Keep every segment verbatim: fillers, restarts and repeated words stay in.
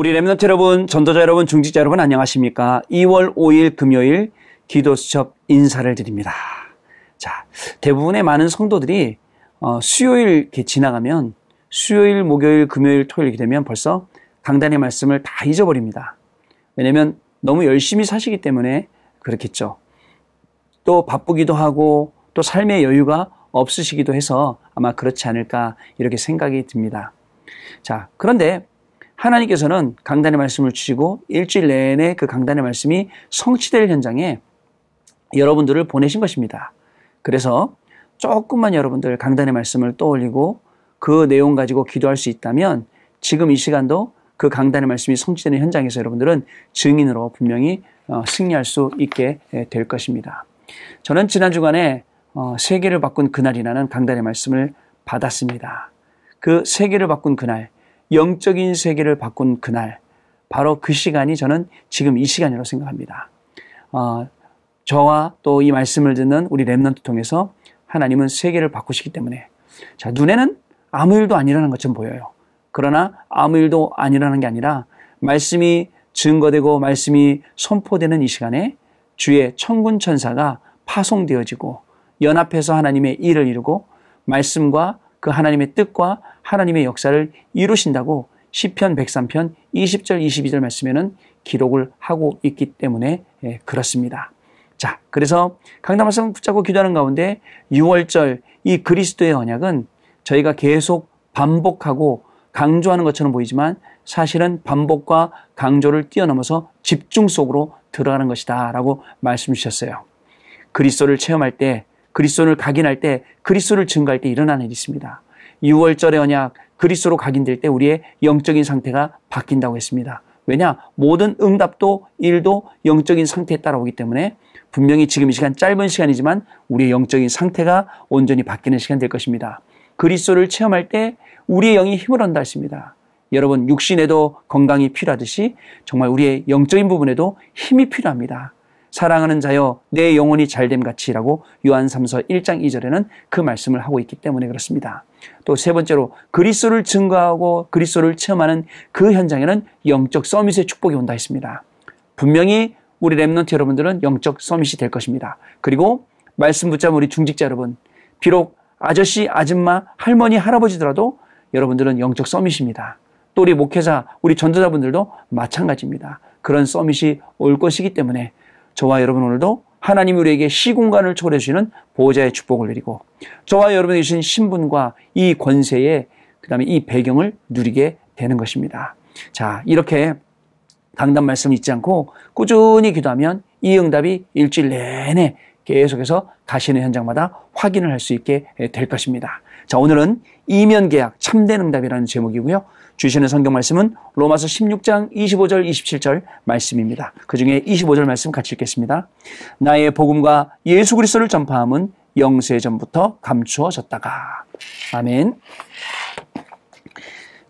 우리 렘넌트 여러분, 전도자 여러분, 중직자 여러분 안녕하십니까? 이월 오일 금요일 기도수첩 인사를 드립니다. 자, 대부분의 많은 성도들이 수요일 이렇게 지나가면 수요일, 목요일, 금요일, 토요일이 되면 벌써 강단의 말씀을 다 잊어버립니다. 왜냐하면 너무 열심히 사시기 때문에 그렇겠죠. 또 바쁘기도 하고 또 삶의 여유가 없으시기도 해서 아마 그렇지 않을까 이렇게 생각이 듭니다. 자, 그런데 하나님께서는 강단의 말씀을 주시고 일주일 내내 그 강단의 말씀이 성취될 현장에 여러분들을 보내신 것입니다. 그래서 조금만 여러분들 강단의 말씀을 떠올리고 그 내용 가지고 기도할 수 있다면 지금 이 시간도 그 강단의 말씀이 성취되는 현장에서 여러분들은 증인으로 분명히 승리할 수 있게 될 것입니다. 저는 지난 주간에 세계를 바꾼 그날이라는 강단의 말씀을 받았습니다. 그 세계를 바꾼 그날, 영적인 세계를 바꾼 그날, 바로 그 시간이 저는 지금 이 시간이라고 생각합니다. 어, 저와 또 이 말씀을 듣는 우리 렘넌트 통해서 하나님은 세계를 바꾸시기 때문에, 자, 눈에는 아무 일도 안 일어난 것처럼 보여요. 그러나 아무 일도 안 일어난 게 아니라 말씀이 증거되고 말씀이 선포되는 이 시간에 주의 천군 천사가 파송되어지고 연합해서 하나님의 일을 이루고 말씀과 그 하나님의 뜻과 하나님의 역사를 이루신다고 시편 백삼 편 이십 절 이십이 절 말씀에는 기록을 하고 있기 때문에 그렇습니다. 자, 그래서 강단 말씀 붙잡고 기도하는 가운데 유월절 이 그리스도의 언약은 저희가 계속 반복하고 강조하는 것처럼 보이지만 사실은 반복과 강조를 뛰어넘어서 집중 속으로 들어가는 것이다 라고 말씀 주셨어요. 그리스도를 체험할 때, 그리스도를 각인할 때, 그리스도를 증거할 때 일어나는 일이 있습니다. 유월절의 언약, 그리스도로 각인될 때 우리의 영적인 상태가 바뀐다고 했습니다. 왜냐? 모든 응답도 일도 영적인 상태에 따라오기 때문에 분명히 지금 이 시간 짧은 시간이지만 우리의 영적인 상태가 온전히 바뀌는 시간 될 것입니다. 그리스도를 체험할 때 우리의 영이 힘을 얻는다 했습니다. 여러분, 육신에도 건강이 필요하듯이 정말 우리의 영적인 부분에도 힘이 필요합니다. 사랑하는 자여 내 영혼이 잘됨같이 라고 요한 삼서 일장 이절에는 그 말씀을 하고 있기 때문에 그렇습니다. 또 세 번째로 그리스도를 증거하고 그리스도를 체험하는 그 현장에는 영적 서밋의 축복이 온다 했습니다. 분명히 우리 렘넌트 여러분들은 영적 서밋이 될 것입니다. 그리고 말씀 붙잡은 우리 중직자 여러분, 비록 아저씨, 아줌마, 할머니, 할아버지더라도 여러분들은 영적 서밋입니다. 또 우리 목회자, 우리 전도자분들도 마찬가지입니다. 그런 서밋이 올 것이기 때문에 저와 여러분 오늘도 하나님 우리에게 시공간을 초월해 주시는 보호자의 축복을 누리고 저와 여러분에게 주신 신분과 이 권세에 그 다음에 이 배경을 누리게 되는 것입니다. 자, 이렇게 강단 말씀 잊지 않고 꾸준히 기도하면 이 응답이 일주일 내내 계속해서 가시는 현장마다 확인을 할 수 있게 될 것입니다. 자, 오늘은 이면 계약 참된 응답이라는 제목이고요. 주시는 성경 말씀은 로마서 십육장 이십오절 이십칠절 말씀입니다. 그 중에 이십오절 말씀 같이 읽겠습니다. 나의 복음과 예수 그리스도를 전파함은 영세전부터 감추어졌다가. 아멘.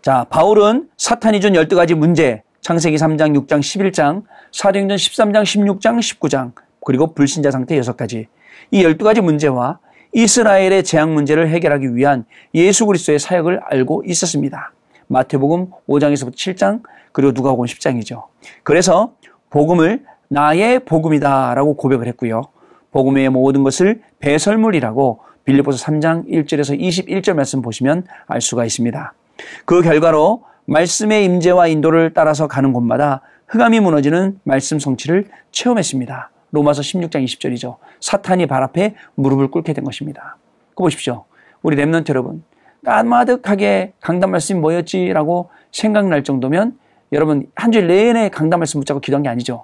자, 바울은 사탄이 준 열두 가지 문제, 창세기 삼장 육장 십일장, 사도행전 십삼장 십육장 십구장, 그리고 불신자 상태 여섯 가지, 이 열두 가지 문제와 이스라엘의 재앙 문제를 해결하기 위한 예수 그리스도의 사역을 알고 있었습니다. 마태복음 오장에서부터 칠장, 그리고 누가복음 십장이죠. 그래서 복음을 나의 복음이다 라고 고백을 했고요. 복음의 모든 것을 배설물이라고 빌립보서 삼장 일절에서 이십일절 말씀 보시면 알 수가 있습니다. 그 결과로 말씀의 임재와 인도를 따라서 가는 곳마다 흑암이 무너지는 말씀 성취를 체험했습니다. 로마서 십육장 이십절이죠. 사탄이 발 앞에 무릎을 꿇게 된 것입니다. 그 보십시오. 우리 렘넌트 여러분, 까마득하게 강단 말씀이 뭐였지라고 생각날 정도면 여러분 한 주일 내내 강단 말씀 붙잡고 기도한 게 아니죠.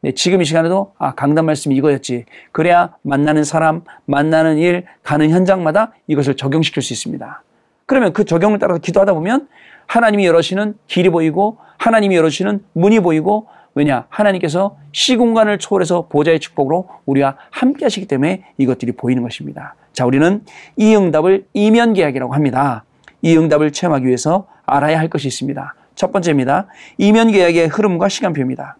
네, 지금 이 시간에도 아, 강단 말씀이 이거였지. 그래야 만나는 사람, 만나는 일, 가는 현장마다 이것을 적용시킬 수 있습니다. 그러면 그 적용을 따라서 기도하다 보면 하나님이 열어주시는 길이 보이고 하나님이 열어주시는 문이 보이고, 왜냐? 하나님께서 시공간을 초월해서 보좌의 축복으로 우리와 함께 하시기 때문에 이것들이 보이는 것입니다. 자, 우리는 이 응답을 이면 계약이라고 합니다. 이 응답을 체험하기 위해서 알아야 할 것이 있습니다. 첫 번째입니다. 이면 계약의 흐름과 시간표입니다.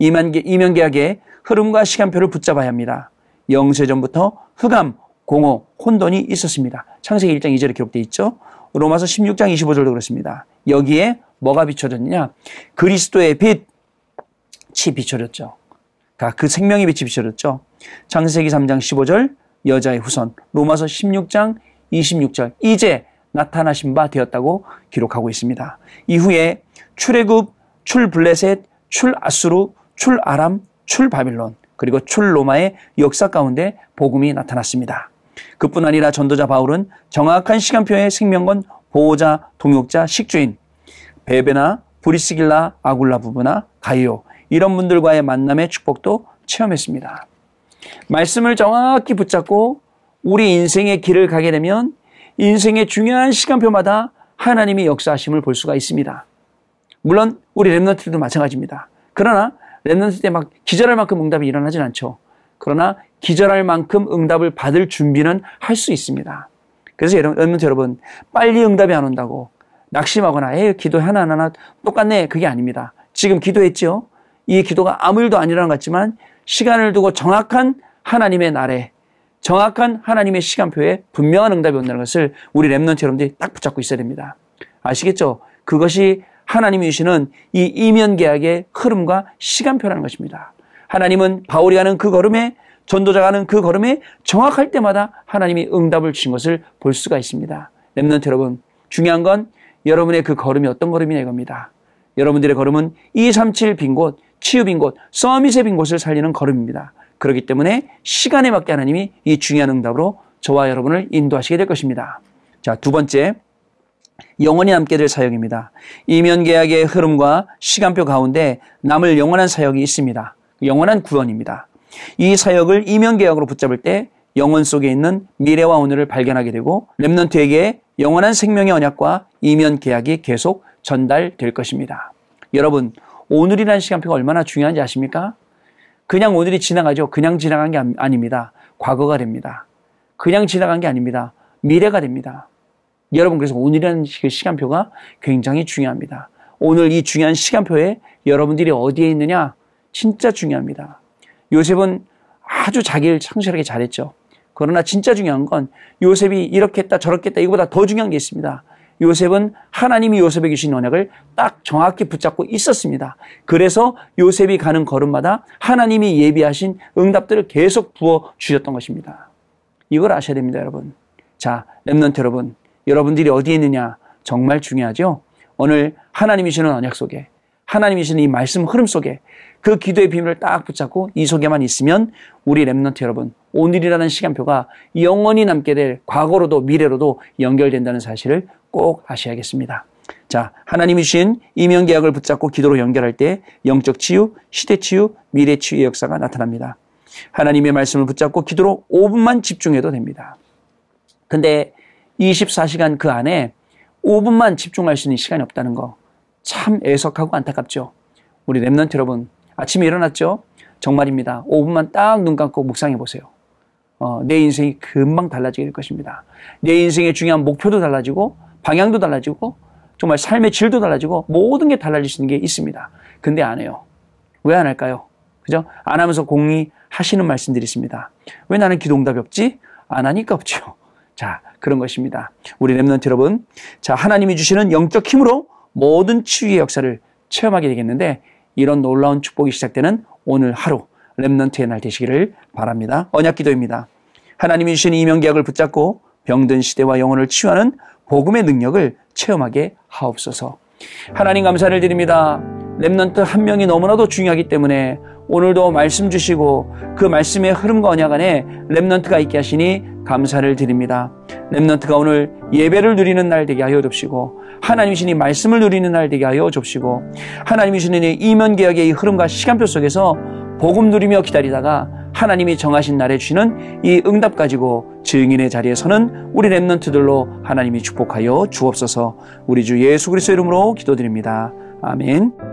이면, 이면 계약의 흐름과 시간표를 붙잡아야 합니다. 영세전부터 흑암, 공허, 혼돈이 있었습니다. 창세기 일장 이절에 기록되어 있죠. 로마서 십육장 이십오절도 그렇습니다. 여기에 뭐가 비춰졌냐? 그리스도의 빛이 비춰졌죠. 그 생명의 빛이 비춰졌죠. 창세기 삼 장 십오 절, 여자의 후손, 로마서 십육 장 이십육 절, 이제 나타나신 바 되었다고 기록하고 있습니다. 이후에 출애굽, 출블레셋, 출아수르, 출아람, 출바빌론, 그리고 출로마의 역사 가운데 복음이 나타났습니다. 그뿐 아니라 전도자 바울은 정확한 시간표에 생명권, 보호자, 동역자, 식주인, 베베나, 브리스길라, 아굴라 부부나 가이오, 이런 분들과의 만남의 축복도 체험했습니다. 말씀을 정확히 붙잡고 우리 인생의 길을 가게 되면 인생의 중요한 시간표마다 하나님이 역사하심을 볼 수가 있습니다. 물론 우리 렘넌트들도 마찬가지입니다. 그러나 렘넌트 때 막 기절할 만큼 응답이 일어나진 않죠. 그러나 기절할 만큼 응답을 받을 준비는 할 수 있습니다. 그래서 렘넌트 여러분, 빨리 응답이 안 온다고 낙심하거나 에이 기도 하나하나 똑같네, 그게 아닙니다. 지금 기도했죠. 이 기도가 아무 일도 아니라는 것 같지만 시간을 두고 정확한 하나님의 날에, 정확한 하나님의 시간표에 분명한 응답이 온다는 것을 우리 렘넌트 여러분들이 딱 붙잡고 있어야 됩니다. 아시겠죠? 그것이 하나님이 주시는 이 이면 계약의 흐름과 시간표라는 것입니다. 하나님은 바울이 가는 그 걸음에, 전도자가 가는 그 걸음에 정확할 때마다 하나님이 응답을 주신 것을 볼 수가 있습니다. 렘넌트 여러분, 중요한 건 여러분의 그 걸음이 어떤 걸음이냐 이겁니다. 여러분들의 걸음은 이, 삼, 칠 빈 곳, 치유 빈 곳, 서밋의 빈 곳을 살리는 걸음입니다. 그렇기 때문에 시간에 맞게 하나님이 이 중요한 응답으로 저와 여러분을 인도하시게 될 것입니다. 자, 두 번째, 영원히 남게 될 사역입니다. 이면 계약의 흐름과 시간표 가운데 남을 영원한 사역이 있습니다. 영원한 구원입니다. 이 사역을 이면 계약으로 붙잡을 때 영원 속에 있는 미래와 오늘을 발견하게 되고 렘넌트에게 영원한 생명의 언약과 이면 계약이 계속 전달될 것입니다. 여러분, 오늘이라는 시간표가 얼마나 중요한지 아십니까? 그냥 오늘이 지나가죠. 그냥 지나간 게 아닙니다. 과거가 됩니다. 그냥 지나간 게 아닙니다. 미래가 됩니다. 여러분, 그래서 오늘이라는 시간표가 굉장히 중요합니다. 오늘 이 중요한 시간표에 여러분들이 어디에 있느냐? 진짜 중요합니다. 요셉은 아주 자기를 창실하게 잘했죠. 그러나 진짜 중요한 건 요셉이 이렇게 했다 저렇게 했다 이거보다 더 중요한 게 있습니다. 요셉은 하나님이 요셉에게 주신 언약을 딱 정확히 붙잡고 있었습니다. 그래서 요셉이 가는 걸음마다 하나님이 예비하신 응답들을 계속 부어주셨던 것입니다. 이걸 아셔야 됩니다, 여러분. 자, 렘넌트 여러분, 여러분들이 어디에 있느냐 정말 중요하죠? 오늘 하나님이 주시는 언약 속에, 하나님이 주시는 이 말씀 흐름 속에 그 기도의 비밀을 딱 붙잡고 이 속에만 있으면 우리 렘넌트 여러분, 오늘이라는 시간표가 영원히 남게 될 과거로도 미래로도 연결된다는 사실을 꼭 아셔야겠습니다. 자, 하나님이 주신 이면 계약을 붙잡고 기도로 연결할 때 영적 치유, 시대 치유, 미래 치유의 역사가 나타납니다. 하나님의 말씀을 붙잡고 기도로 오 분만 집중해도 됩니다. 근데 이십사 시간 그 안에 오 분만 집중할 수 있는 시간이 없다는 거 참 애석하고 안타깝죠. 우리 렘넌트 여러분, 아침에 일어났죠? 정말입니다. 오 분만 딱 눈 감고 묵상해 보세요. 어, 내 인생이 금방 달라지게 될 것입니다. 내 인생의 중요한 목표도 달라지고 방향도 달라지고 정말 삶의 질도 달라지고 모든 게 달라질 수 있는 게 있습니다. 근데 안 해요. 왜 안 할까요? 그죠? 안 하면서 공의하시는 말씀들이 있습니다. 왜 나는 기도 응답이 없지? 안 하니까 없죠. 자, 그런 것입니다. 우리 렘넌트 여러분, 자, 하나님이 주시는 영적 힘으로 모든 치유의 역사를 체험하게 되겠는데 이런 놀라운 축복이 시작되는 오늘 하루, 렘넌트의 날 되시기를 바랍니다. 언약 기도입니다. 하나님이 주신 이면 계약을 붙잡고 병든 시대와 영혼을 치유하는 복음의 능력을 체험하게 하옵소서. 하나님 감사를 드립니다. 렘넌트 한 명이 너무나도 중요하기 때문에 오늘도 말씀 주시고 그 말씀의 흐름과 언약 안에 렘넌트가 있게 하시니 감사를 드립니다. 렘넌트가 오늘 예배를 누리는 날 되게 하여 주옵시고 하나님이시니 말씀을 누리는 날 되게 하여 주옵시고 하나님이시니 이면 계약의 이 흐름과 시간표 속에서 복음 누리며 기다리다가 하나님이 정하신 날에 주시는 이 응답 가지고 증인의 자리에 서는 우리 렘넌트들로 하나님이 축복하여 주옵소서. 우리 주 예수 그리스도의 이름으로 기도드립니다. 아멘.